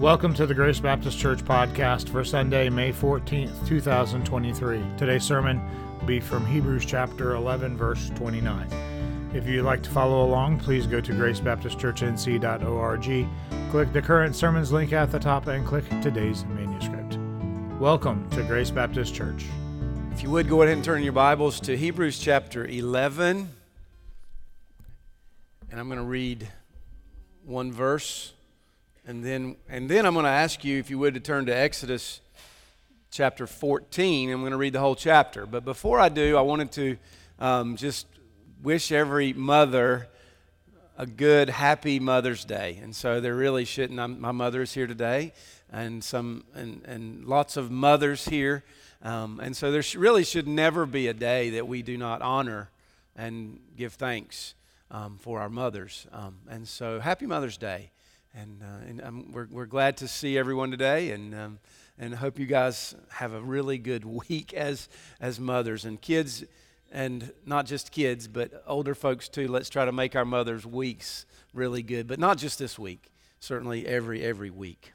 Welcome to the Grace Baptist Church podcast for Sunday, May 14th, 2023. Today's sermon will be from Hebrews chapter 11, verse 29. If you'd like to follow along, please go to gracebaptistchurchnc.org, click the current sermons link at the top, and click today's manuscript. Welcome to Grace Baptist Church. If you would, go ahead and turn your Bibles to Hebrews chapter 11, and I'm going to read one verse. And then I'm going to ask you, if you would, to turn to Exodus chapter 14. I'm going to read the whole chapter. But before I do, I wanted to just wish every mother a good, happy Mother's Day. And so there really shouldn't. My mother is here today, and lots of mothers here. And so there really should never be a day that we do not honor and give thanks for our mothers. And so happy Mother's Day. And we're glad to see everyone today, and hope you guys have a really good week as mothers and kids, and not just kids, but older folks too. Let's try to make our mothers' weeks really good, but not just this week. Certainly every week.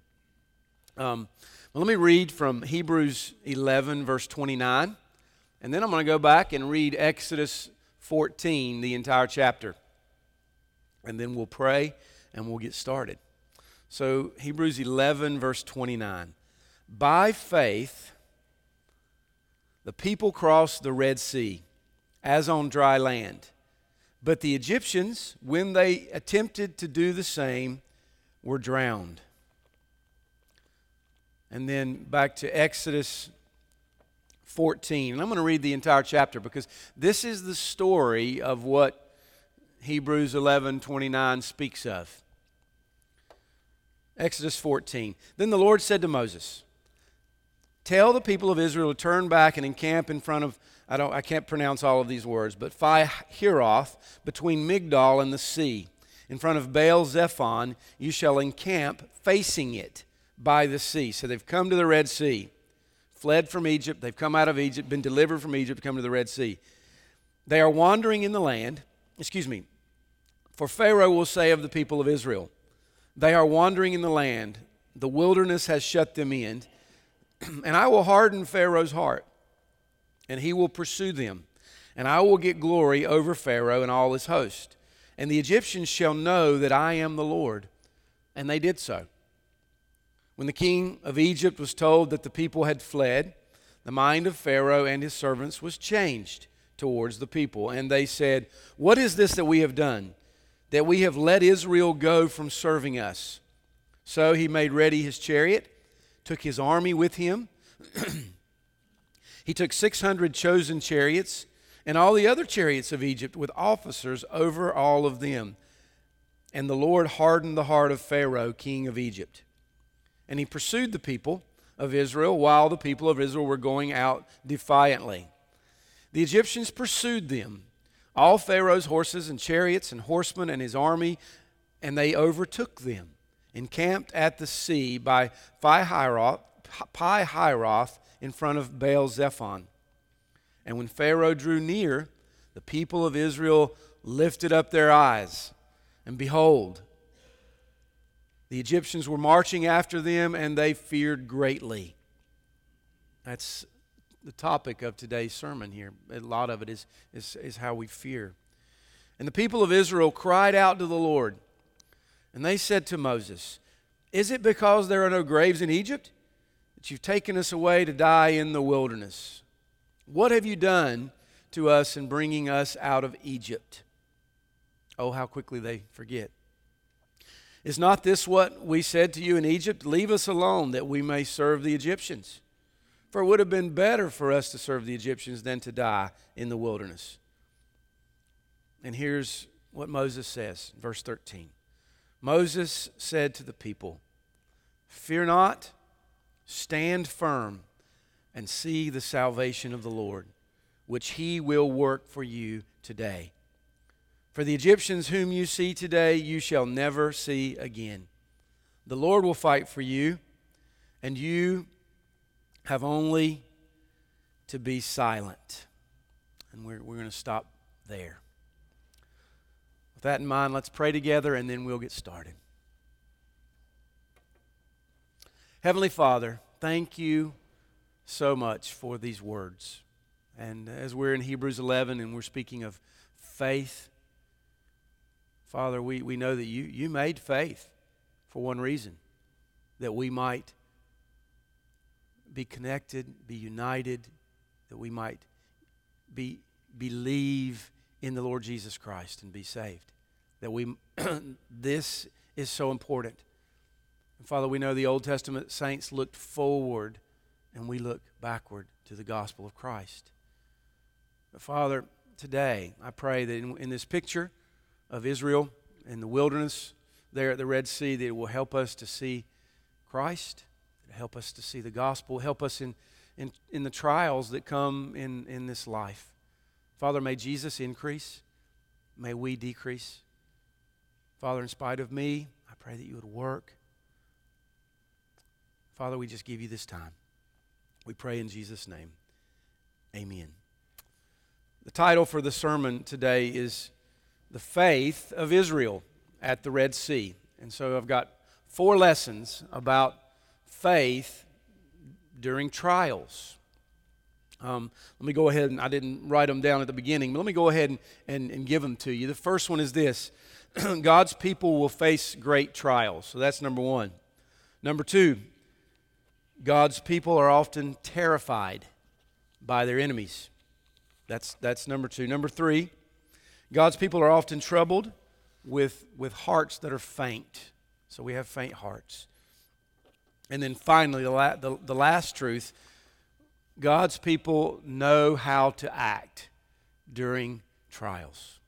Well, let me read from Hebrews 11 verse 29, and then I'm going to go back and read Exodus 14, the entire chapter, and then we'll pray and we'll get started. So Hebrews 11, verse 29. By faith, the people crossed the Red Sea, as on dry land. But the Egyptians, when they attempted to do the same, were drowned. And then back to Exodus 14. And I'm going to read the entire chapter, because this is the story of what Hebrews 11:29 speaks of. Exodus 14. Then the Lord said to Moses, "Tell the people of Israel to turn back and encamp in front of," I can't pronounce all of these words, "but Pi-hahiroth, between Migdal and the sea. In front of Baal-Zephon, you shall encamp facing it by the sea." So they've come to the Red Sea, fled from Egypt, they've come out of Egypt, been delivered from Egypt, come to the Red Sea. They are wandering in the land. For Pharaoh will say of the people of Israel, "They are wandering in the land, the wilderness has shut them in, and I will harden Pharaoh's heart, and he will pursue them, and I will get glory over Pharaoh and all his host, and the Egyptians shall know that I am the Lord." And they did so. When the king of Egypt was told that the people had fled, the mind of Pharaoh and his servants was changed towards the people, and they said, "What is this that we have done, that we have let Israel go from serving us?" So he made ready his chariot, took his army with him. He took 600 chosen chariots and all the other chariots of Egypt with officers over all of them. And the Lord hardened the heart of Pharaoh, king of Egypt. And he pursued the people of Israel while the people of Israel were going out defiantly. The Egyptians pursued them, all Pharaoh's horses and chariots and horsemen and his army, and they overtook them, encamped at the sea by Pi-hahiroth in front of Baal-Zephon. And when Pharaoh drew near, the people of Israel lifted up their eyes, and behold, the Egyptians were marching after them, and they feared greatly. That's the topic of today's sermon here. A lot of it is how we fear. And the people of Israel cried out to the Lord, and they said to Moses, "Is it because there are no graves in Egypt that you've taken us away to die in the wilderness? What have you done to us in bringing us out of Egypt?" Oh, how quickly they forget. "Is not this what we said to you in Egypt? Leave us alone that we may serve the Egyptians. For it would have been better for us to serve the Egyptians than to die in the wilderness." And here's what Moses says, verse 13. Moses said to the people, "Fear not, stand firm, and see the salvation of the Lord, which he will work for you today. For the Egyptians whom you see today, you shall never see again. The Lord will fight for you, and you have only to be silent." And we're going to stop there. With that in mind, let's pray together, and then we'll get started. Heavenly Father, thank you so much for these words. And as we're in Hebrews 11 and we're speaking of faith, Father, we know that you made faith for one reason, that we might be connected, be united, that we might believe in the Lord Jesus Christ and be saved. That we this is so important. And Father, we know the Old Testament saints looked forward and we look backward to the gospel of Christ. But Father, today I pray that in this picture of Israel in the wilderness there at the Red Sea, that it will help us to see Christ, help us to see the gospel, help us in the trials that come in this life. Father, may Jesus increase. May we decrease. Father, in spite of me, I pray that you would work. Father, we just give you this time. We pray in Jesus' name. Amen. The title for the sermon today is The Faith of Israel at the Red Sea. And so I've got 4 lessons about faith during trials. Let me go ahead, and I didn't write them down at the beginning, but let me go ahead and give them to you. The first one is this. God's people will face great trials. So that's number 1. Number 2, God's people are often terrified by their enemies. That's number 2. Number 3, God's people are often troubled with hearts that are faint. So we have faint hearts. And then finally, the last truth, God's people know how to act during trials.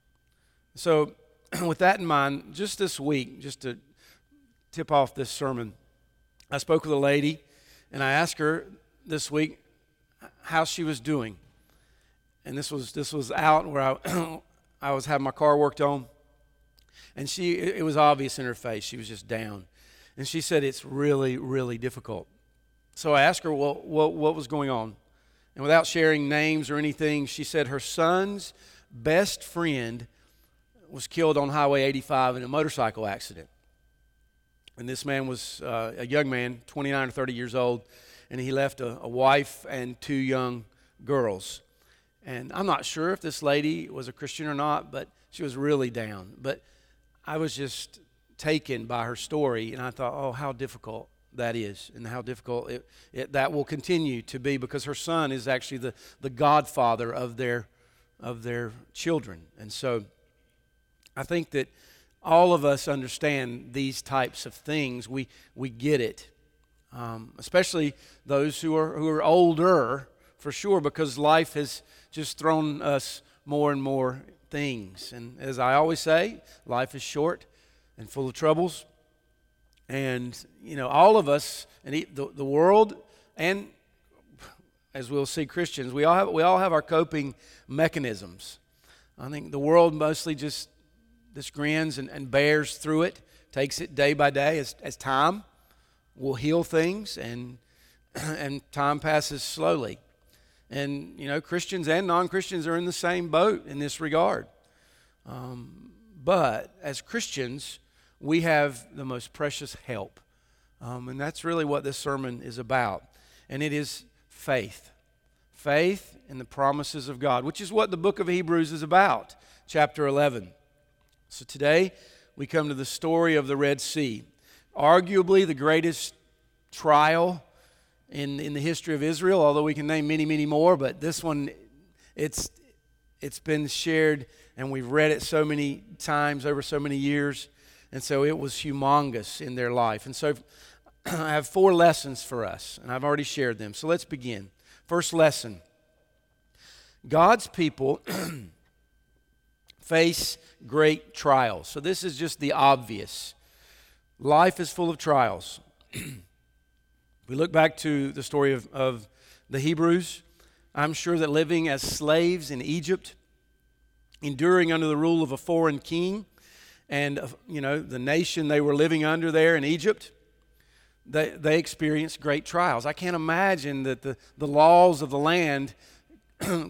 So with that in mind, just this week, just to tip off this sermon, I spoke with a lady and I asked her this week how she was doing. And this was out where I was having my car worked on. And it was obvious in her face, she was just down. And she said, it's really, really difficult. So I asked her, well, what was going on? And without sharing names or anything, she said her son's best friend was killed on Highway 85 in a motorcycle accident. And this man was a young man, 29 or 30 years old, and he left a wife and 2 young girls. And I'm not sure if this lady was a Christian or not, but she was really down. But I was just taken by her story, and I thought, oh, how difficult that is, and how difficult that will continue to be, because her son is actually the godfather of their children. And so I think that all of us understand these types of things. We get it, especially those who are older, for sure, because life has just thrown us more and more things. And as I always say, life is short and full of troubles. And, you know, all of us, and the world, and as we'll see, Christians, we all have our coping mechanisms. I think the world mostly just grins and bears through it, takes it day by day as time will heal things, and time passes slowly. And, you know, Christians and non-Christians are in the same boat in this regard. But as Christians, we have the most precious help. And that's really what this sermon is about. And it is faith. Faith in the promises of God, which is what the book of Hebrews is about, chapter 11. So today, we come to the story of the Red Sea. Arguably the greatest trial in the history of Israel, although we can name many, many more. But this one, it's been shared, and we've read it so many times over so many years. And so it was humongous in their life. And so I have 4 lessons for us, and I've already shared them. So let's begin. First lesson. God's people face great trials. So this is just the obvious. Life is full of trials. We look back to the story of the Hebrews. I'm sure that living as slaves in Egypt, enduring under the rule of a foreign king, and, you know, the nation they were living under there in Egypt, they experienced great trials. I can't imagine that the laws of the land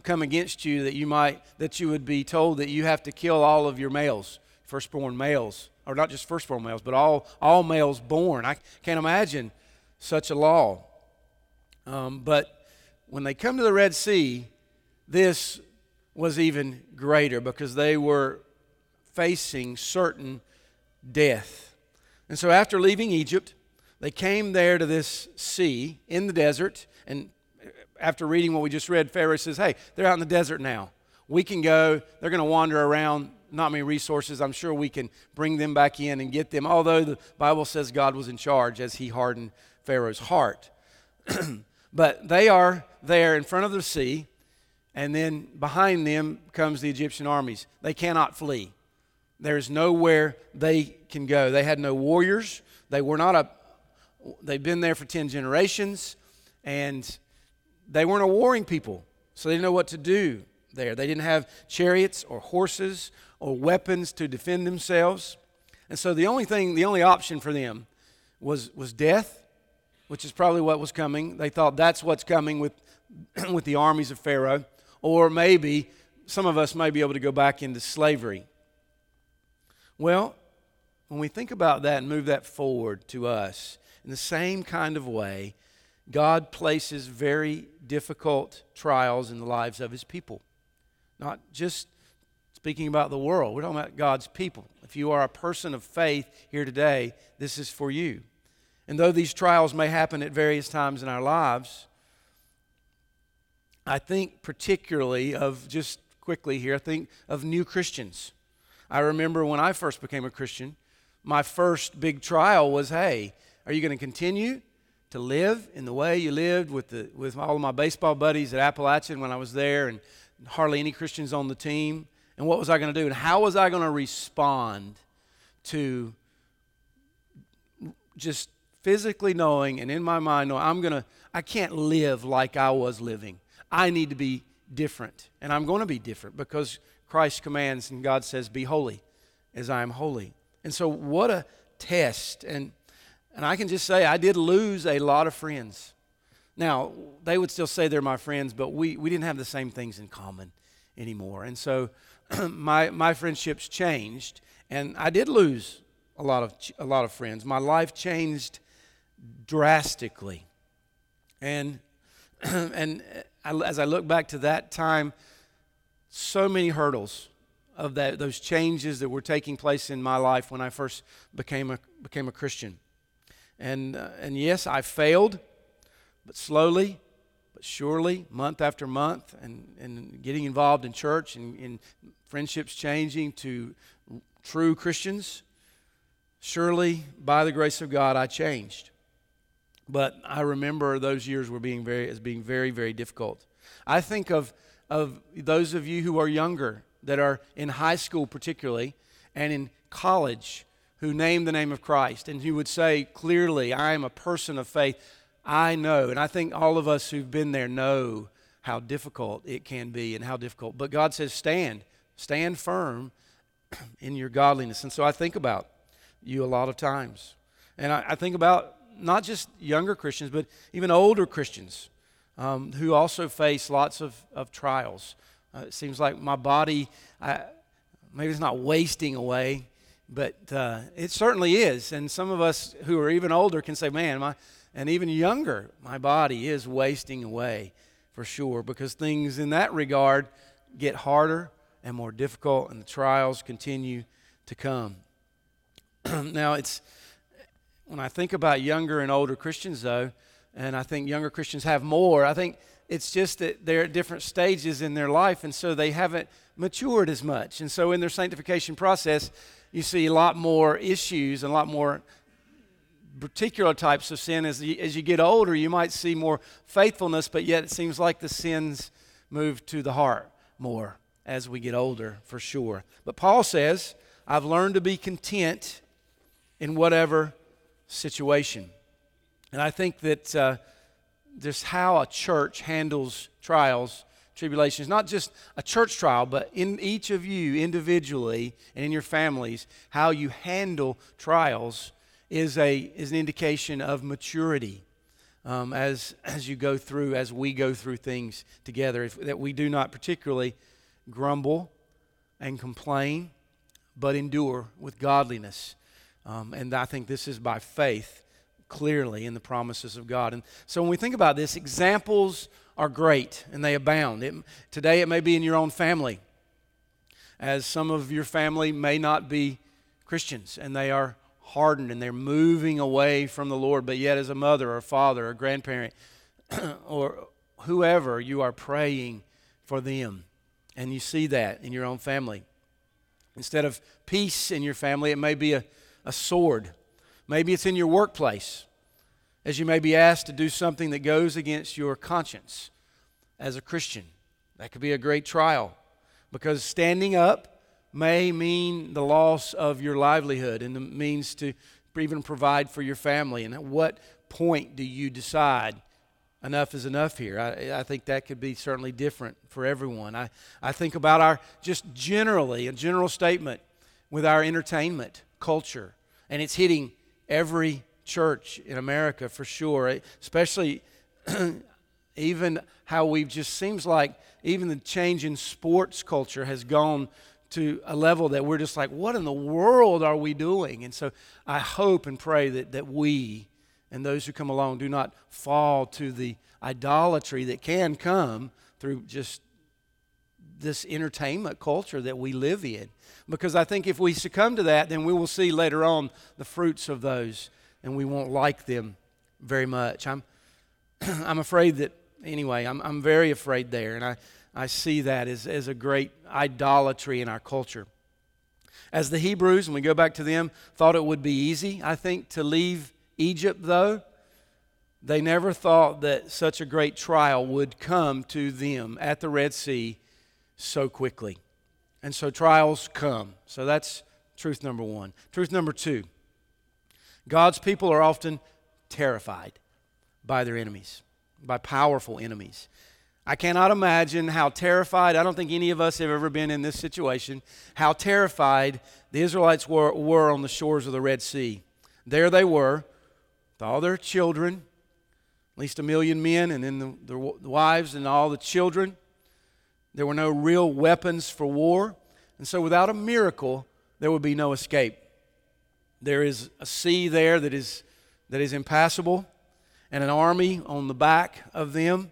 come against you, that you would be told that you have to kill all of your males, firstborn males, or not just firstborn males, but all males born. I can't imagine such a law. But when they come to the Red Sea, this was even greater because they were facing certain death. And so after leaving Egypt, they came there to this sea in the desert. And after reading what we just read, Pharaoh says, hey, they're out in the desert now. We can go. They're going to wander around. Not many resources. I'm sure we can bring them back in and get them. Although the Bible says God was in charge as he hardened Pharaoh's heart. But they are there in front of the sea. And then behind them comes the Egyptian armies. They cannot flee. There is nowhere they can go. They had no warriors. They were not a... They've been there for 10 generations. And they weren't a warring people. So they didn't know what to do there. They didn't have chariots or horses or weapons to defend themselves. And so the only option for them was death, which is probably what was coming. They thought that's what's coming with the armies of Pharaoh. Or maybe some of us may be able to go back into slavery. Well, when we think about that and move that forward to us, in the same kind of way, God places very difficult trials in the lives of his people. Not just speaking about the world. We're talking about God's people. If you are a person of faith here today, this is for you. And though these trials may happen at various times in our lives, I think particularly of, just quickly here, I think of new Christians. I remember when I first became a Christian, my first big trial was, hey, are you going to continue to live in the way you lived with all of my baseball buddies at Appalachian when I was there and hardly any Christians on the team? And what was I going to do? And how was I going to respond to just physically knowing and in my mind knowing I can't live like I was living. I need to be different. And I'm going to be different because Christ commands and God says, be holy as I am holy. And so what a test. And I can just say I did lose a lot of friends. Now, they would still say they're my friends, but we didn't have the same things in common anymore. And so my friendships changed, and I did lose a lot of friends. My life changed drastically. And as I look back to that time, so many hurdles of those changes that were taking place in my life when I first became a Christian. And yes, I failed, but slowly, but surely, month after month, and getting involved in church and in friendships changing to true Christians, surely, by the grace of God, I changed. But I remember those years were being very, very difficult. I think of those of you who are younger, that are in high school particularly, and in college, who name the name of Christ and who would say clearly, I am a person of faith. I know, and I think all of us who've been there know how difficult it can be and how difficult. But God says, stand firm in your godliness. And so I think about you a lot of times. And I think about not just younger Christians, but even older Christians who also face lots of trials. It seems like my body, maybe it's not wasting away, But it certainly is, and some of us who are even older can say, and even younger, my body is wasting away for sure, because things in that regard get harder and more difficult, and the trials continue to come. Now, when I think about younger and older Christians, though, and I think younger Christians have more, I think it's just that they're at different stages in their life, and so they haven't matured as much. And so in their sanctification process, you see a lot more issues and a lot more particular types of sin. As you get older, you might see more faithfulness, but yet it seems like the sins move to the heart more as we get older, for sure. But Paul says, I've learned to be content in whatever situation. And I think that just how a church handles trials, tribulations, not just a church trial, but in each of you individually and in your families, how you handle trials is an indication of maturity as we go through things together, that we do not particularly grumble and complain, but endure with godliness. And I think this is by faith clearly in the promises of God. And so when we think about this, examples are great and they abound. Today it may be in your own family, as some of your family may not be Christians and they are hardened and they're moving away from the Lord, but yet as a mother or father or grandparent or whoever, you are praying for them. And you see that in your own family. Instead of peace in your family, it may be a sword. Maybe it's in your workplace, as you may be asked to do something that goes against your conscience as a Christian. That could be a great trial, because standing up may mean the loss of your livelihood and the means to even provide for your family. And at what point do you decide enough is enough here? I think that could be certainly different for everyone. I think about our just generally, a general statement with our entertainment culture, and it's hitting every church in America for sure, especially even how we've just seems like even the change in sports culture has gone to a level that we're just like, what in the world are we doing? And so I hope and pray that we and those who come along do not fall to the idolatry that can come through just this entertainment culture that we live in. Because I think if we succumb to that, then we will see later on the fruits of those, and we won't like them very much. I'm afraid that, anyway, I'm very afraid there, and I see that as a great idolatry in our culture. As the Hebrews, and we go back to them, thought it would be easy, I think, to leave Egypt, though, they never thought that such a great trial would come to them at the Red Sea so quickly. And so trials come. So that's truth number one. Truth number two, God's people are often terrified by their enemies, by powerful enemies. I cannot imagine how terrified, I don't think any of us have ever been in this situation, how terrified the Israelites were on the shores of the Red Sea. There they were, with all their children, at least 1 million men, and then the wives and all the children. There were no real weapons for war. And so without a miracle, there would be no escape. There is a sea there that is impassable, and an army on the back of them.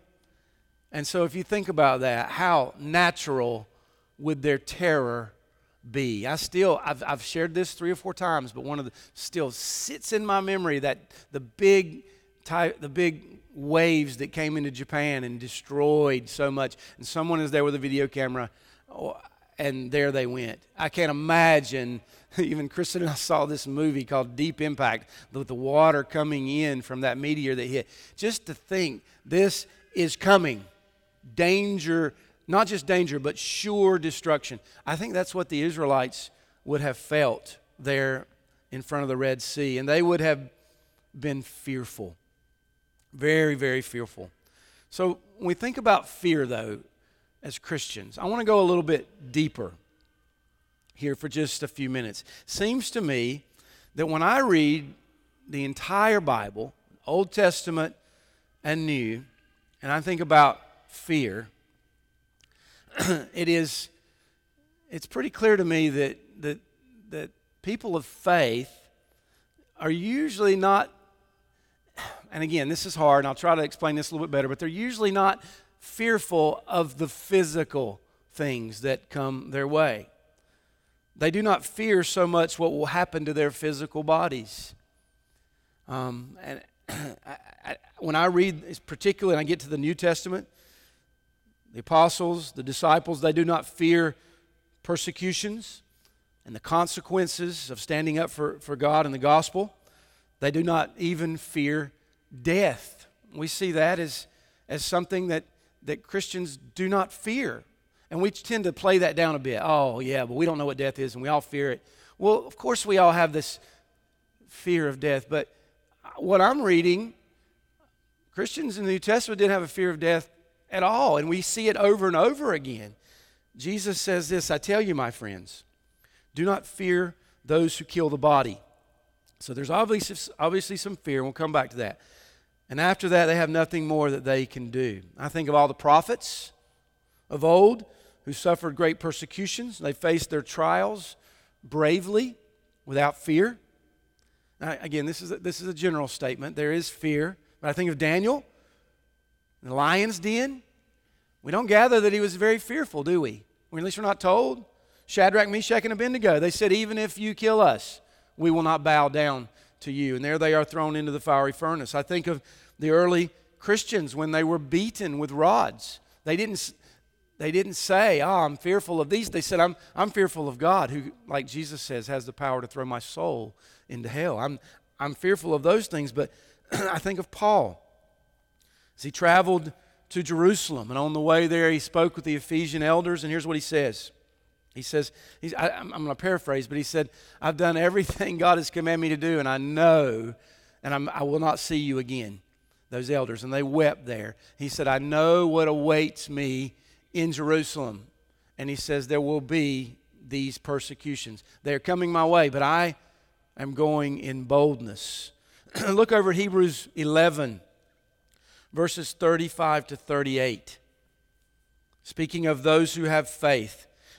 And so if you think about that, how natural would their terror be? I've shared this 3 or 4 times, but one of the still sits in my memory, that the big waves that came into Japan and destroyed so much, and someone is there with a video camera, and there they went. I can't imagine. Even Kristen and I saw this movie called Deep Impact, with the water coming in from that meteor that hit. Just to think, this is coming. Danger, not just danger, but sure destruction. I think that's what the Israelites would have felt there in front of the Red Sea, and they would have been fearful. Very, very fearful. So when we think about fear, though, as Christians, I want to go a little bit deeper here for just a few minutes. Seems to me that when I read the entire Bible, Old Testament and New, and I think about fear, it's pretty clear to me that people of faith are usually not, and again, this is hard, and I'll try to explain this a little bit better, but they're usually not fearful of the physical things that come their way. They do not fear so much what will happen to their physical bodies. And when I read, particularly when I get to the New Testament, the apostles, the disciples, they do not fear persecutions and the consequences of standing up for God and the gospel. They do not even fear death. We see that as something that Christians do not fear. And we tend to play that down a bit. Oh, yeah, but we don't know what death is, and we all fear it. Well, of course we all have this fear of death, but what I'm reading, Christians in the New Testament didn't have a fear of death at all, and we see it over and over again. Jesus says this, I tell you, my friends, do not fear those who kill the body. So there's obviously some fear, and we'll come back to that. And after that, they have nothing more that they can do. I think of all the prophets of old who suffered great persecutions. They faced their trials bravely, without fear. Again, this is a general statement. There is fear. But I think of Daniel in the lion's den. We don't gather that he was very fearful, do we? Or at least we're not told. Shadrach, Meshach, and Abednego, they said, even if you kill us, we will not bow down to you. And there they are thrown into the fiery furnace. I think of the early Christians when they were beaten with rods. They didn't say, I'm fearful of these. They said, I'm fearful of God, who, like Jesus says, has the power to throw my soul into hell. I'm fearful of those things. But I think of Paul as he traveled to Jerusalem, and on the way there he spoke with the Ephesian elders, and here's what he says. He says, I'm going to paraphrase, but he said, I've done everything God has commanded me to do, and I know, and I will not see you again, those elders. And they wept there. He said, I know what awaits me in Jerusalem. And he says, there will be these persecutions. They're coming my way, but I am going in boldness. Look over at Hebrews 11, verses 35 to 38. Speaking of those who have faith,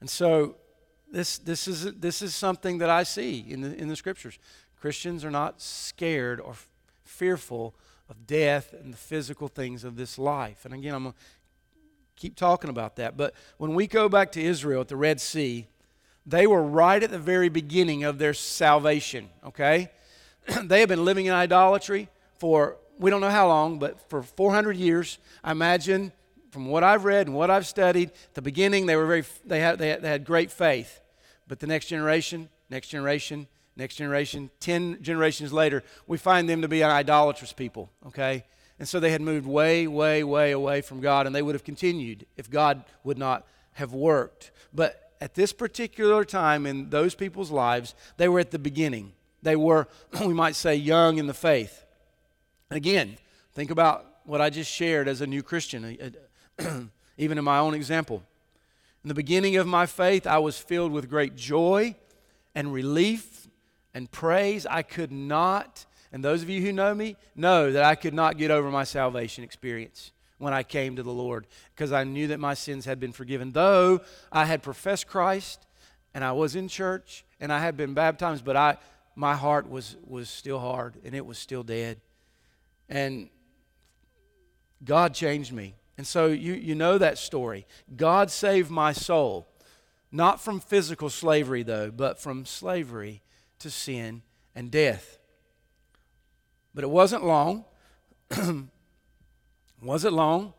And so this is something that I see in the Scriptures. Christians are not scared or fearful of death and the physical things of this life. And again, I'm going to keep talking about that. But when we go back to Israel at the Red Sea, they were right at the very beginning of their salvation, okay? They have been living in idolatry for, we don't know how long, but for 400 years, I imagine. From what I've read and what I've studied, at the beginning they had great faith, but the next generation, 10 generations later, we find them to be an idolatrous people. Okay, and so they had moved way away from God, and they would have continued if God would not have worked. But at this particular time in those people's lives, they were at the beginning. They were, we might say, young in the faith. Again, think about what I just shared as a new Christian. Even in my own example. In the beginning of my faith, I was filled with great joy and relief and praise. I could not, and those of you who know me, know that I could not get over my salvation experience when I came to the Lord, because I knew that my sins had been forgiven. Though I had professed Christ and I was in church and I had been baptized, but my heart was still hard and it was still dead. And God changed me. And so you know that story. God saved my soul, not from physical slavery though, but from slavery to sin and death. But it wasn't long. Wasn't long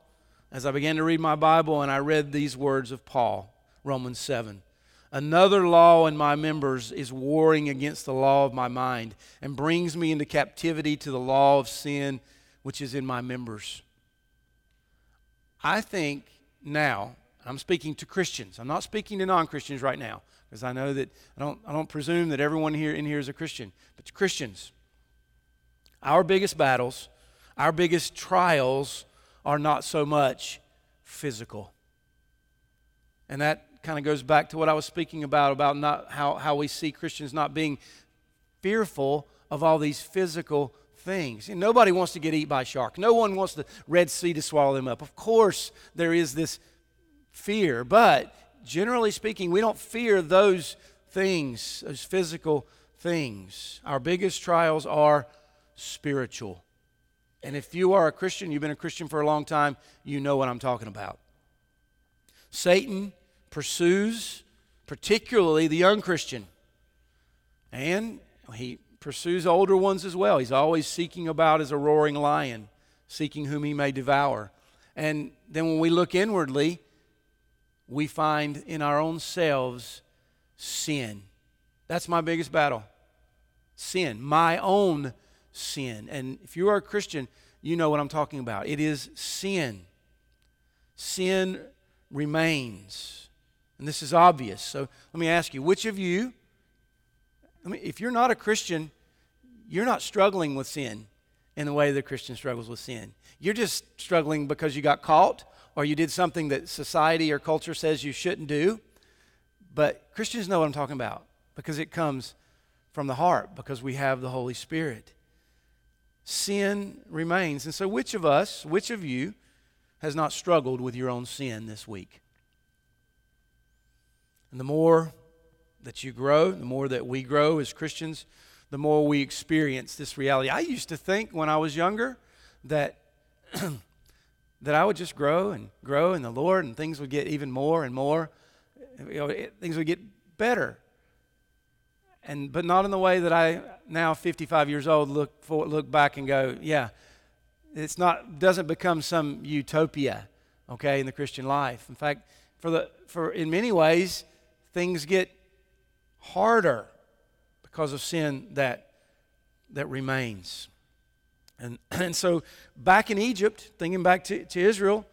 as I began to read my Bible and I read these words of Paul, Romans 7. Another law in my members is warring against the law of my mind and brings me into captivity to the law of sin which is in my members. I think now, I'm speaking to Christians. I'm not speaking to non-Christians right now, because I know that I don't presume that everyone in here is a Christian. But to Christians, our biggest battles, our biggest trials are not so much physical. And that kind of goes back to what I was speaking about not how we see Christians not being fearful of all these physical things. And nobody wants to get eaten by a shark. No one wants the Red Sea to swallow them up. Of course, there is this fear, but generally speaking, we don't fear those things, those physical things. Our biggest trials are spiritual. And if you are a Christian, you've been a Christian for a long time, you know what I'm talking about. Satan pursues particularly the young Christian. And he pursues older ones as well. He's always seeking about as a roaring lion, seeking whom he may devour. And then when we look inwardly, we find in our own selves sin. That's my biggest battle. Sin, my own sin. And if you are a Christian, you know what I'm talking about. It is sin. Sin remains. And this is obvious. So let me ask you, which of you I mean, if you're not a Christian, you're not struggling with sin in the way the Christian struggles with sin. You're just struggling because you got caught or you did something that society or culture says you shouldn't do. But Christians know what I'm talking about because it comes from the heart, because we have the Holy Spirit. Sin remains. And so which of us, which of you has not struggled with your own sin this week? And the more that you grow, the more that we grow as Christians, the more we experience this reality. I used to think when I was younger that that I would just grow in the Lord and things would get even more and more. Things would get better. But not in the way that I, now 55 years old, look back and go, yeah, it's not, doesn't become some utopia, okay, in the Christian life. In fact, in many ways, things get harder because of sin that remains. And so back in Egypt, thinking back to Israel,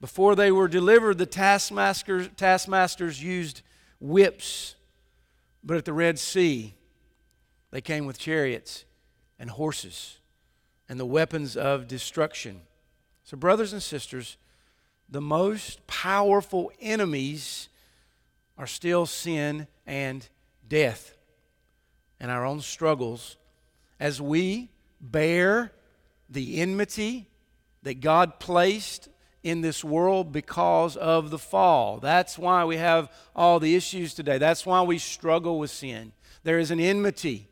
before they were delivered, the taskmasters used whips. But at the Red Sea, they came with chariots and horses and the weapons of destruction. So, brothers and sisters, the most powerful enemies are still sin and death and our own struggles as we bear the enmity that God placed in this world because of the fall. That's why we have all the issues today. That's why we struggle with sin. There is an enmity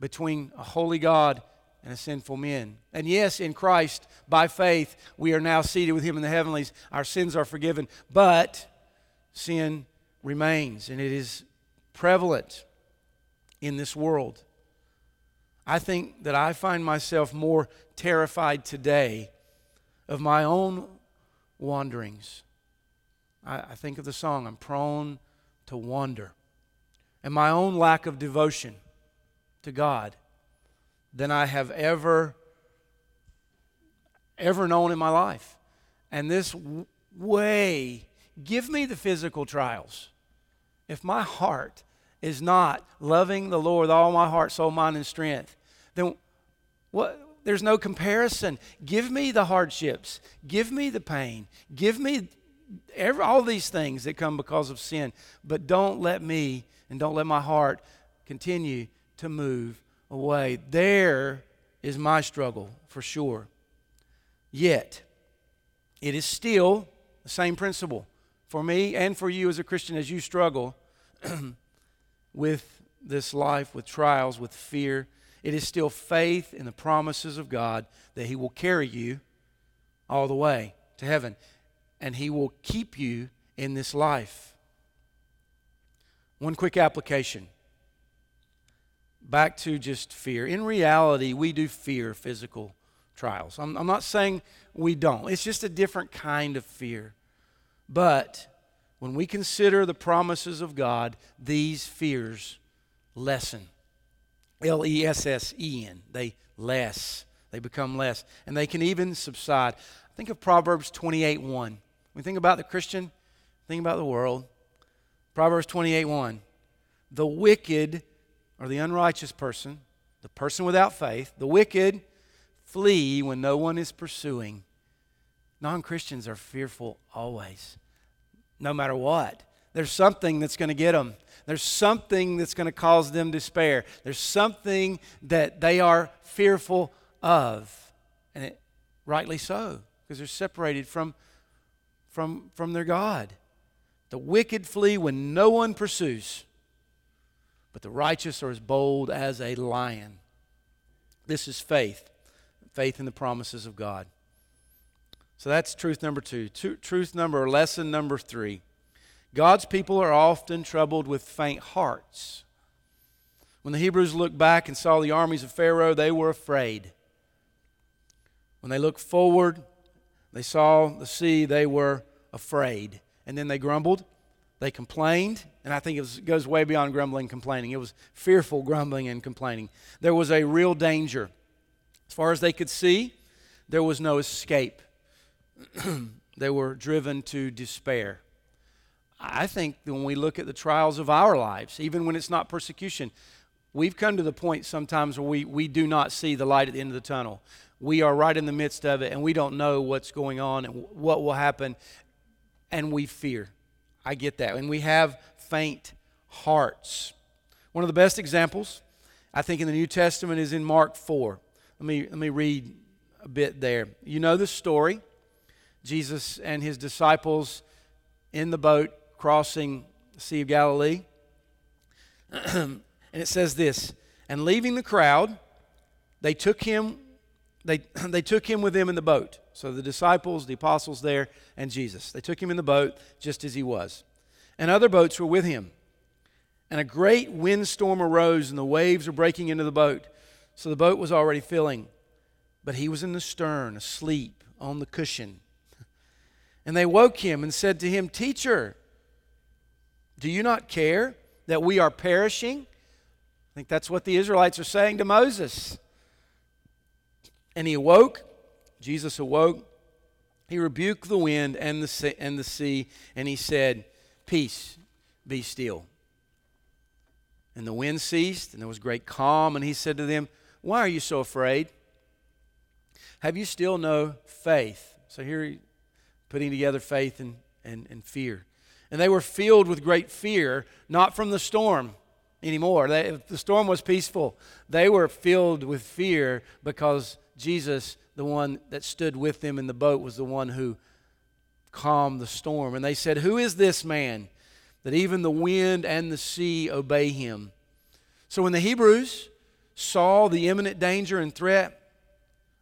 between a holy God and a sinful man. And yes, in Christ, by faith, we are now seated with Him in the heavenlies. Our sins are forgiven, but sin remains, and it is prevalent in this world. I think that I find myself more terrified today of my own wanderings. I think of the song, I'm prone to wander, and my own lack of devotion to God than I have ever known in my life. And this way, give me the physical trials. If my heart is not loving the Lord with all my heart, soul, mind, and strength, then what? There's no comparison. Give me the hardships. Give me the pain. Give me all these things that come because of sin. But don't let me and don't let my heart continue to move away. There is my struggle for sure. Yet, it is still the same principle for me and for you as a Christian as you struggle with this life, with trials, with fear. It is still faith in the promises of God that He will carry you all the way to heaven. And He will keep you in this life. One quick application. Back to just fear. In reality, we do fear physical trials. I'm not saying we don't. It's just a different kind of fear. But when we consider the promises of God, these fears lessen. Lessen. They become less. And they can even subside. Think of Proverbs 28:1. When we think about the Christian, think about the world. Proverbs 28:1. The wicked, or the unrighteous person, the person without faith, the wicked flee when no one is pursuing. Non-Christians are fearful always, no matter what. There's something that's going to get them. There's something that's going to cause them despair. There's something that they are fearful of. And rightly so, because they're separated from their God. The wicked flee when no one pursues, but the righteous are as bold as a lion. This is faith. Faith in the promises of God. So that's truth number two. Lesson number three. God's people are often troubled with faint hearts. When the Hebrews looked back and saw the armies of Pharaoh, they were afraid. When they looked forward, they saw the sea, they were afraid. And then they grumbled, they complained, and I think it goes way beyond grumbling and complaining. It was fearful grumbling and complaining. There was a real danger. As far as they could see, there was no escape. They were driven to despair. I think when we look at the trials of our lives, even when it's not persecution, we've come to the point sometimes where we do not see the light at the end of the tunnel. We are right in the midst of it, and we don't know what's going on and what will happen, and we fear. I get that. And we have faint hearts. One of the best examples, I think, in the New Testament is in Mark 4. Let me read a bit there. You know the story. Jesus and his disciples in the boat crossing the Sea of Galilee. And it says this, and leaving the crowd, they took him with them in the boat. So the disciples, the apostles there, and Jesus. They took him in the boat just as he was. And other boats were with him. And a great windstorm arose, and the waves were breaking into the boat. So the boat was already filling. But he was in the stern, asleep on the cushion. And they woke him and said to him, Teacher, do you not care that we are perishing? I think that's what the Israelites are saying to Moses. And he awoke, Jesus awoke, he rebuked the wind and the sea, and he said, Peace, be still. And the wind ceased, and there was great calm, and he said to them, Why are you so afraid? Have you still no faith? So here he's putting together faith and fear. And they were filled with great fear, not from the storm anymore. The storm was peaceful. They were filled with fear because Jesus, the one that stood with them in the boat, was the one who calmed the storm. And they said, Who is this man that even the wind and the sea obey him? So when the Hebrews saw the imminent danger and threat,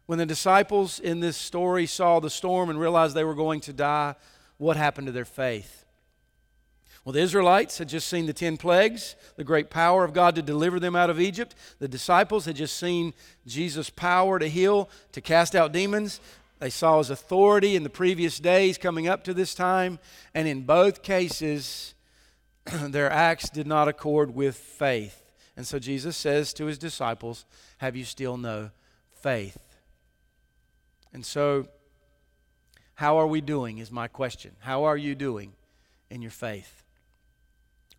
when the disciples in this story saw the storm and realized they were going to die, what happened to their faith? Well, the Israelites had just seen the 10 plagues, the great power of God to deliver them out of Egypt. The disciples had just seen Jesus' power to heal, to cast out demons. They saw his authority in the previous days coming up to this time. And in both cases, their acts did not accord with faith. And so Jesus says to his disciples, Have you still no faith? And so, how are we doing is my question. How are you doing in your faith?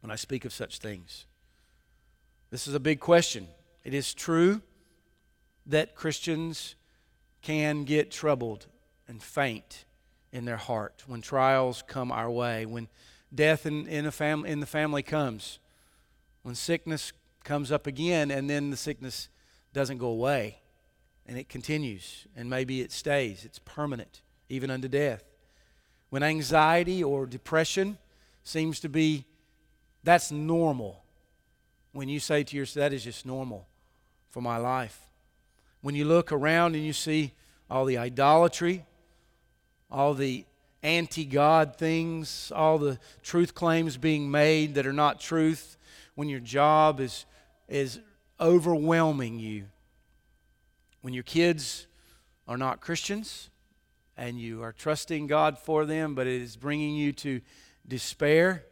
When I speak of such things, this is a big question. It is true that Christians can get troubled and faint in their heart when trials come our way, when death in the family comes, when sickness comes up again, and then the sickness doesn't go away, and it continues, and maybe it stays. It's permanent, even unto death. When anxiety or depression seems to be that's normal. When you say to yourself, that is just normal for my life. When you look around and you see all the idolatry, all the anti-God things, all the truth claims being made that are not truth, when your job is overwhelming you, when your kids are not Christians and you are trusting God for them, but it is bringing you to despair,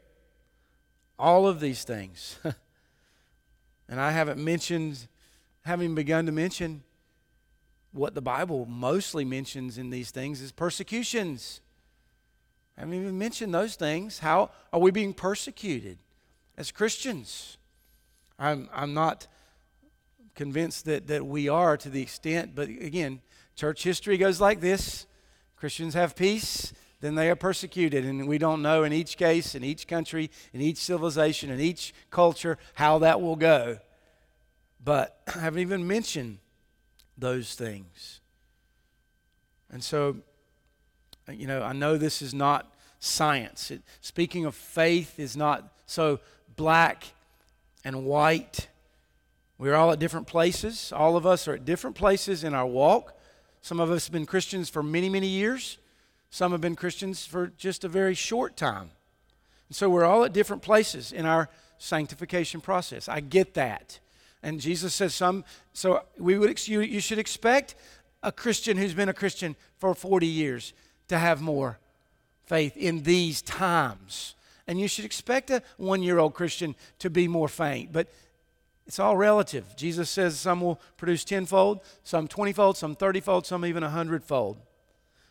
all of these things. And I haven't begun to mention what the Bible mostly mentions in these things is persecutions. I haven't even mentioned those things. How are we being persecuted as Christians? I'm not convinced that we are to the extent, but again, church history goes like this. Christians have peace. Then they are persecuted, and we don't know in each case, in each country, in each civilization, in each culture, how that will go. But I haven't even mentioned those things. And so, you know, I know this is not science. Speaking of faith is not so black and white. We're all at different places. All of us are at different places in our walk. Some of us have been Christians for many, many years. Some have been Christians for just a very short time. And so we're all at different places in our sanctification process. I get that. And Jesus says you should expect a Christian who's been a Christian for 40 years to have more faith in these times. And you should expect a 1-year-old Christian to be more faint. But it's all relative. Jesus says some will produce 10-fold, some 20-fold, some 30-fold, some even 100-fold.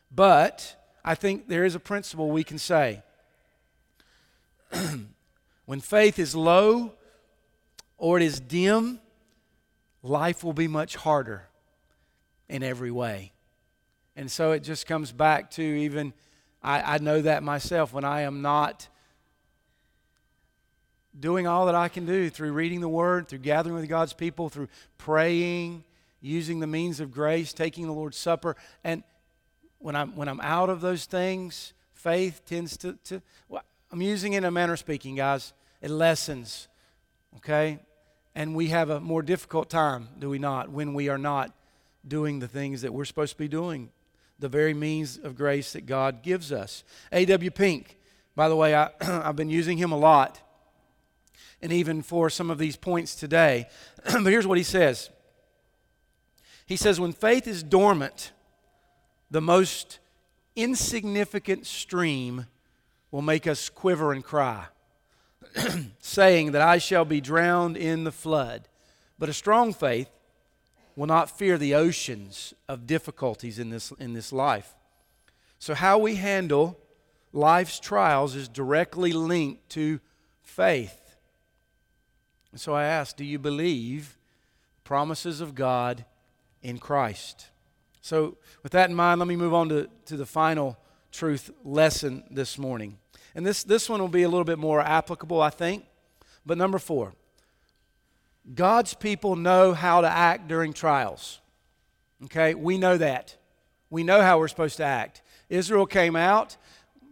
But I think there is a principle we can say. When faith is low or it is dim, life will be much harder in every way. And so it just comes back to even, I know that myself, when I am not doing all that I can do through reading the Word, through gathering with God's people, through praying, using the means of grace, taking the Lord's Supper. And when I'm out of those things, faith tends to well, I'm using it in a manner of speaking, guys. It lessens, okay? And we have a more difficult time, do we not, when we are not doing the things that we're supposed to be doing, the very means of grace that God gives us. A.W. Pink, by the way, I've been using him a lot, and even for some of these points today. But here's what he says. He says, when faith is dormant, the most insignificant stream will make us quiver and cry, saying that I shall be drowned in the flood. But a strong faith will not fear the oceans of difficulties in this life. So how we handle life's trials is directly linked to faith. So I ask, do you believe promises of God in Christ? So with that in mind, let me move on to the final truth lesson this morning. And this one will be a little bit more applicable, I think. But number 4, God's people know how to act during trials. Okay, we know that. We know how we're supposed to act. Israel came out,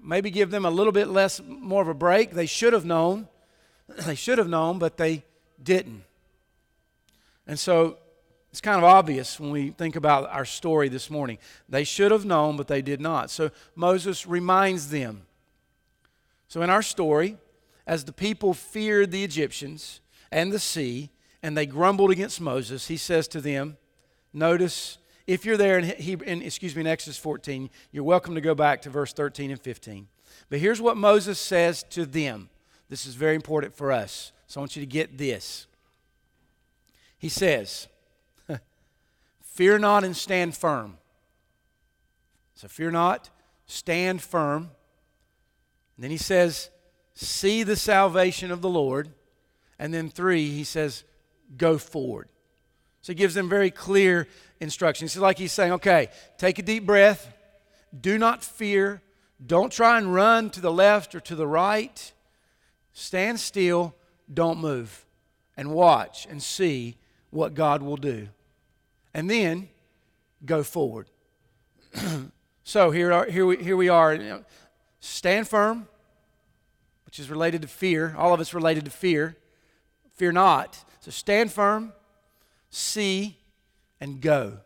maybe give them a little bit less, more of a break. They should have known. They should have known, but they didn't. And so it's kind of obvious when we think about our story this morning. They should have known, but they did not. So Moses reminds them. So in our story, as the people feared the Egyptians and the sea, and they grumbled against Moses, he says to them, notice, if you're there in Exodus 14, you're welcome to go back to verse 13 and 15. But here's what Moses says to them. This is very important for us, so I want you to get this. He says, fear not and stand firm. So fear not, stand firm. And then he says, see the salvation of the Lord. And then 3, he says, go forward. So he gives them very clear instructions. It's like he's saying, okay, take a deep breath. Do not fear. Don't try and run to the left or to the right. Stand still, don't move, and watch and see what God will do. And then go forward. So here we are. Stand firm, which is related to fear. All of it's related to fear. Fear not. So stand firm, see, and go.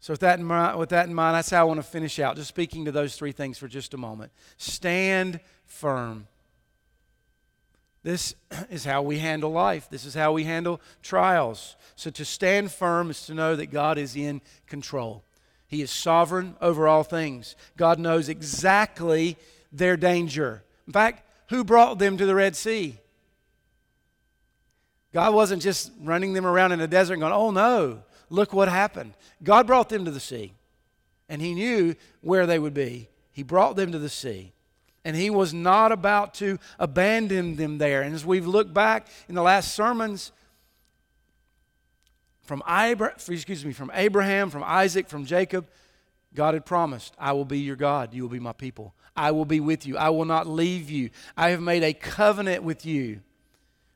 So with that in mind, that's how I want to finish out. Just speaking to those 3 things for just a moment. Stand firm. This is how we handle life. This is how we handle trials. So to stand firm is to know that God is in control. He is sovereign over all things. God knows exactly their danger. In fact, who brought them to the Red Sea? God wasn't just running them around in the desert and going, oh no, look what happened. God brought them to the sea, and He knew where they would be. He brought them to the sea. And He was not about to abandon them there. And as we've looked back in the last sermons, from Abraham, from Isaac, from Jacob, God had promised, I will be your God, you will be my people. I will be with you. I will not leave you. I have made a covenant with you.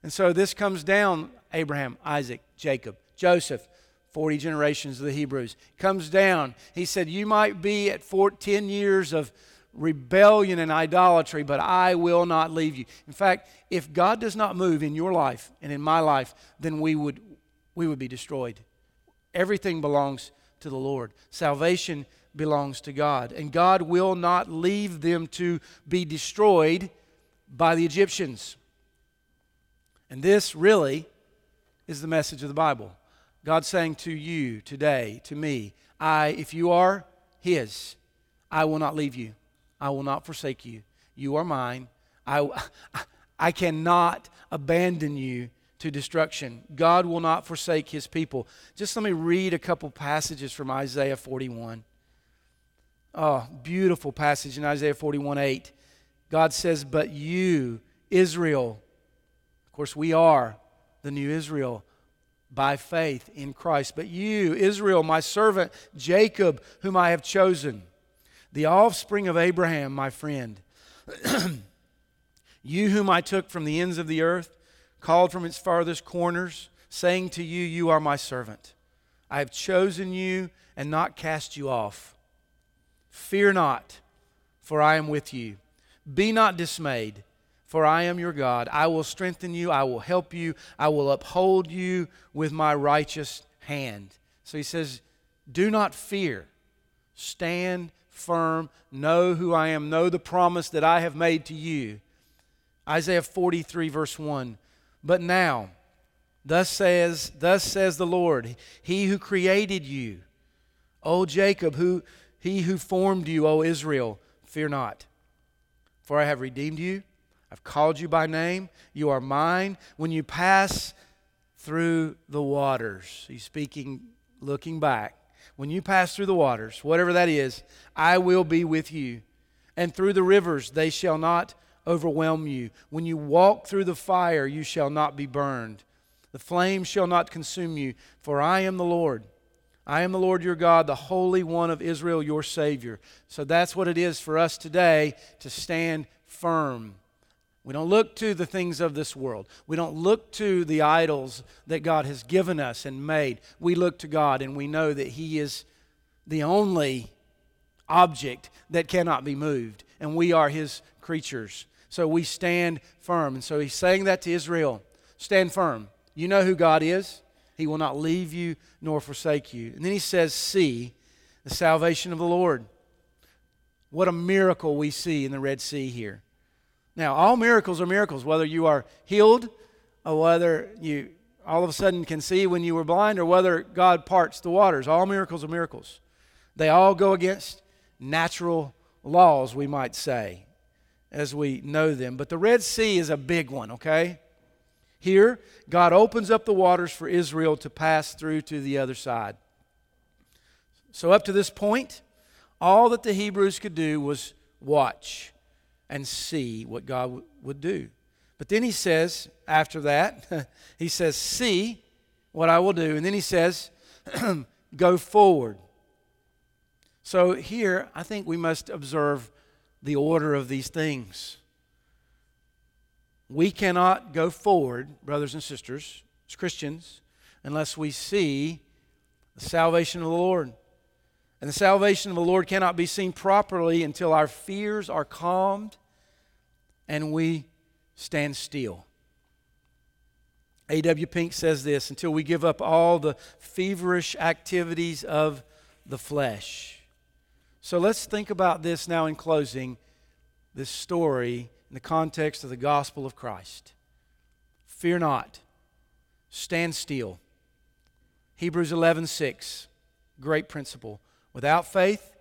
And so this comes down, Abraham, Isaac, Jacob, Joseph, 40 generations of the Hebrews. Comes down. He said, you might be at 10 years of rebellion and idolatry, but I will not leave you. In fact, if God does not move in your life and in my life, then we would be destroyed. Everything belongs to the Lord. Salvation belongs to God. And God will not leave them to be destroyed by the Egyptians. And this really is the message of the Bible. God's saying to you today, to me, if you are His, I will not leave you. I will not forsake you. You are mine. I cannot abandon you to destruction. God will not forsake His people. Just let me read a couple passages from Isaiah 41. Oh, beautiful passage in Isaiah 41:8. God says, but you, Israel, of course we are the new Israel by faith in Christ. But you, Israel, my servant Jacob, whom I have chosen, the offspring of Abraham, my friend, you whom I took from the ends of the earth, called from its farthest corners, saying to you, you are my servant. I have chosen you and not cast you off. Fear not, for I am with you. Be not dismayed, for I am your God. I will strengthen you, I will help you, I will uphold you with my righteous hand. So he says, do not fear. Stand firm. Know who I am. Know the promise that I have made to you. Isaiah 43 verse 1. But now, thus says the Lord, He who created you, O Jacob, He who formed you, O Israel, fear not. For I have redeemed you, I've called you by name, you are mine. When you pass through the waters, he's speaking, looking back. When you pass through the waters, whatever that is, I will be with you. And through the rivers, they shall not overwhelm you. When you walk through the fire, you shall not be burned. The flame shall not consume you, for I am the Lord. I am the Lord your God, the Holy One of Israel, your Savior. So that's what it is for us today to stand firm. We don't look to the things of this world. We don't look to the idols that God has given us and made. We look to God and we know that He is the only object that cannot be moved. And we are His creatures. So we stand firm. And so He's saying that to Israel. Stand firm. You know who God is. He will not leave you nor forsake you. And then he says, see the salvation of the Lord. What a miracle we see in the Red Sea here. Now, all miracles are miracles, whether you are healed or whether you all of a sudden can see when you were blind or whether God parts the waters. All miracles are miracles. They all go against natural laws, we might say, as we know them. But the Red Sea is a big one, okay? Here, God opens up the waters for Israel to pass through to the other side. So up to this point, all that the Hebrews could do was watch and see what God would do. But then he says, after that, he says, see what I will do. And then he says, go forward. So here, I think we must observe the order of these things. We cannot go forward, brothers and sisters, as Christians, unless we see the salvation of the Lord. And the salvation of the Lord cannot be seen properly until our fears are calmed and we stand still. A.W. Pink says this, until we give up all the feverish activities of the flesh. So let's think about this now in closing, this story in the context of the gospel of Christ. Fear not. Stand still. Hebrews 11:6. Great principle. Without faith,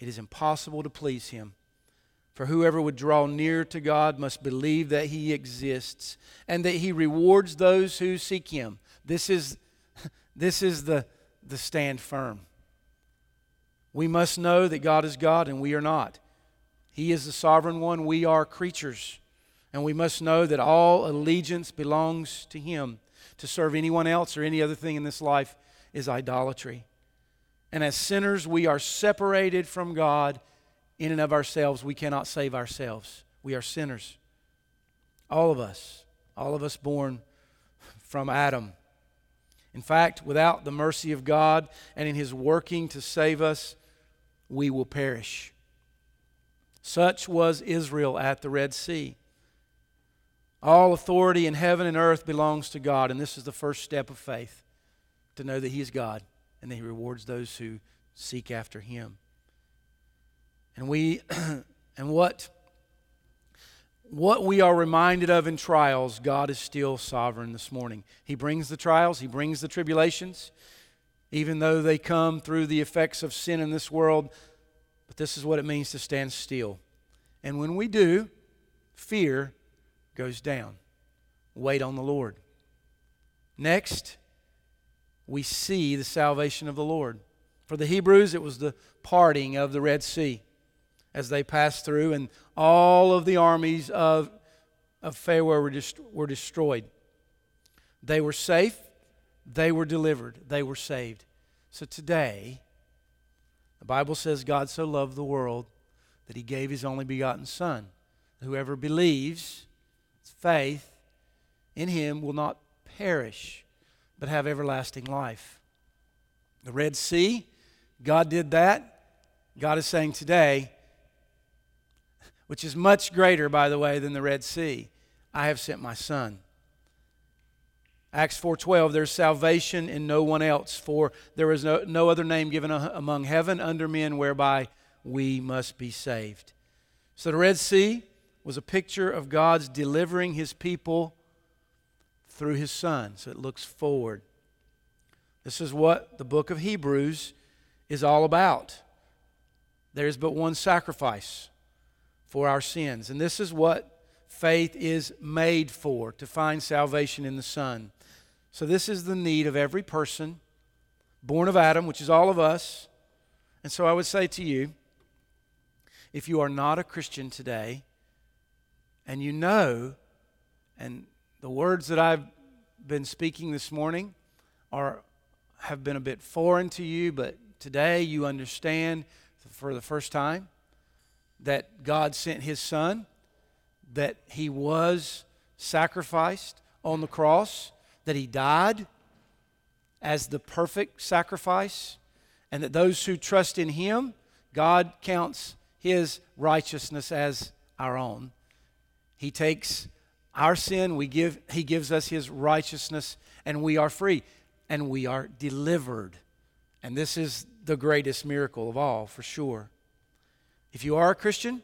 it is impossible to please Him. For whoever would draw near to God must believe that He exists and that He rewards those who seek Him. This is the stand firm. We must know that God is God and we are not. He is the sovereign one. We are creatures. And we must know that all allegiance belongs to Him. To serve anyone else or any other thing in this life is idolatry. And as sinners, we are separated from God in and of ourselves. We cannot save ourselves. We are sinners. All of us born from Adam. In fact, without the mercy of God and in His working to save us, we will perish. Such was Israel at the Red Sea. All authority in heaven and earth belongs to God, and this is the first step of faith, to know that He is God and that He rewards those who seek after Him. And what we are reminded of in trials, God is still sovereign this morning. He brings the trials, He brings the tribulations, even though they come through the effects of sin in this world. But this is what it means to stand still. And when we do, fear goes down. Wait on the Lord. Next, we see the salvation of the Lord. For the Hebrews, it was the parting of the Red Sea. as they passed through, and all of the armies of Pharaoh were destroyed. They were safe, they were delivered, they were saved. So today, the Bible says God so loved the world that He gave His only begotten Son. Whoever believes, faith in Him, will not perish, but have everlasting life. The Red Sea, God did that. God is saying today, which is much greater, by the way, than the Red Sea, I have sent my Son. Acts 4:12, there's salvation in no one else, for there is no other name given among heaven under men whereby we must be saved. So the Red Sea was a picture of God's delivering His people through His Son. So it looks forward. This is what the book of Hebrews is all about. There is but one sacrifice for our sins. And this is what faith is made for, to find salvation in the Son. So this is the need of every person born of Adam, which is all of us. And so I would say to you, if you are not a Christian today, and you know, and the words that I've been speaking this morning have been a bit foreign to you, but today you understand for the first time that God sent His Son, that He was sacrificed on the cross, that He died as the perfect sacrifice, and that those who trust in Him, God counts His righteousness as our own. He takes our sin, He gives us His righteousness, and we are free, and we are delivered. And this is the greatest miracle of all, for sure. If you are a Christian,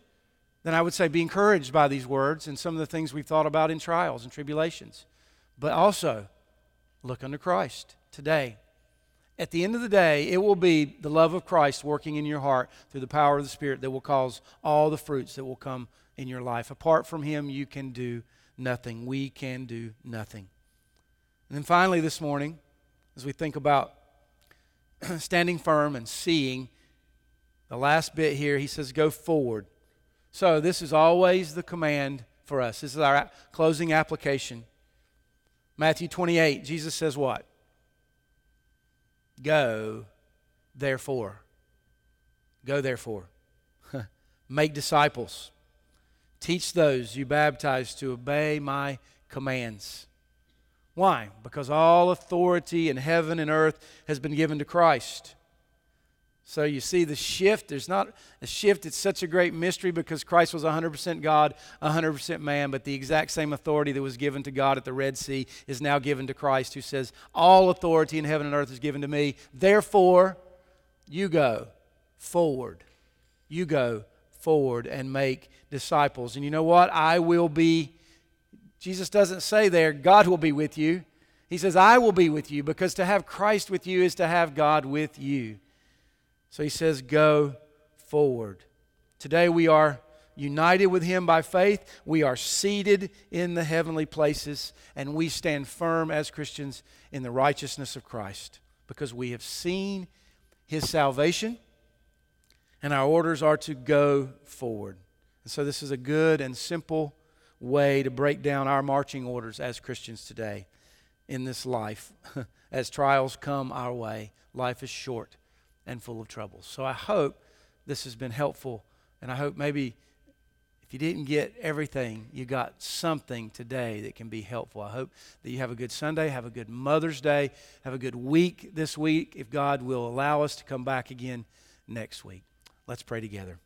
then I would say be encouraged by these words and some of the things we've thought about in trials and tribulations. But also, look unto Christ today. At the end of the day, it will be the love of Christ working in your heart through the power of the Spirit that will cause all the fruits that will come in your life. Apart from Him, you can do nothing. We can do nothing. And then finally this morning, as we think about standing firm and seeing, the last bit here, he says, go forward. So this is always the command for us. This is our closing application. Matthew 28, Jesus says what? Go, therefore. Go, therefore. Make disciples. Teach those you baptize to obey my commands. Why? Because all authority in heaven and earth has been given to Christ. So you see the shift. There's not a shift. It's such a great mystery because Christ was 100% God, 100% man, but the exact same authority that was given to God at the Red Sea is now given to Christ, who says, all authority in heaven and earth is given to me. Therefore, you go forward. You go forward and make disciples. And you know what? Jesus doesn't say there, God will be with you. He says, I will be with you, because to have Christ with you is to have God with you. So he says, go forward. Today we are united with Him by faith. We are seated in the heavenly places, and we stand firm as Christians in the righteousness of Christ, because we have seen His salvation, and our orders are to go forward. And so this is a good and simple way to break down our marching orders as Christians today in this life. As trials come our way, life is short and full of troubles. So I hope this has been helpful, and I hope maybe if you didn't get everything, you got something today that can be helpful. I hope that you have a good Sunday, have a good Mother's Day, have a good week this week, if God will allow us to come back again next week. Let's pray together.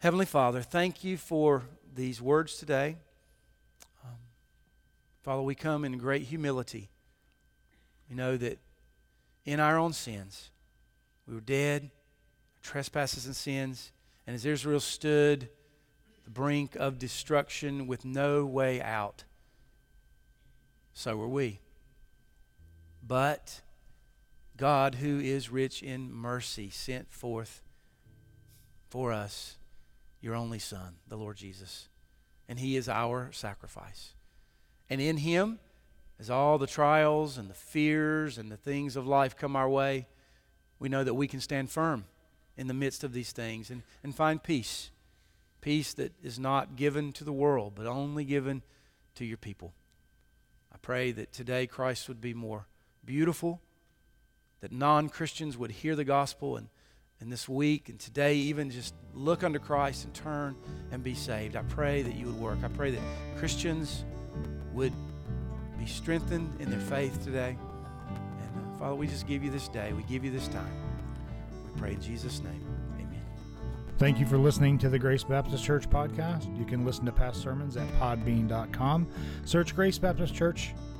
Heavenly Father, thank you for these words today. Father, we come in great humility. We know that in our own sins, we were dead, trespasses and sins, and as Israel stood at the brink of destruction with no way out, so were we. But God, who is rich in mercy, sent forth for us your only Son, the Lord Jesus. And He is our sacrifice. And in Him, as all the trials and the fears and the things of life come our way, we know that we can stand firm in the midst of these things and find peace. Peace that is not given to the world, but only given to your people. I pray that today Christ would be more beautiful, that non-Christians would hear the gospel and this week and today even just look unto Christ and turn and be saved. I pray that you would work. I pray that Christians would be strengthened in their faith today. And Father, we just give you this day. We give you this time. We pray in Jesus' name. Amen. Thank you for listening to the Grace Baptist Church podcast. You can listen to past sermons at podbean.com. Search Grace Baptist Church,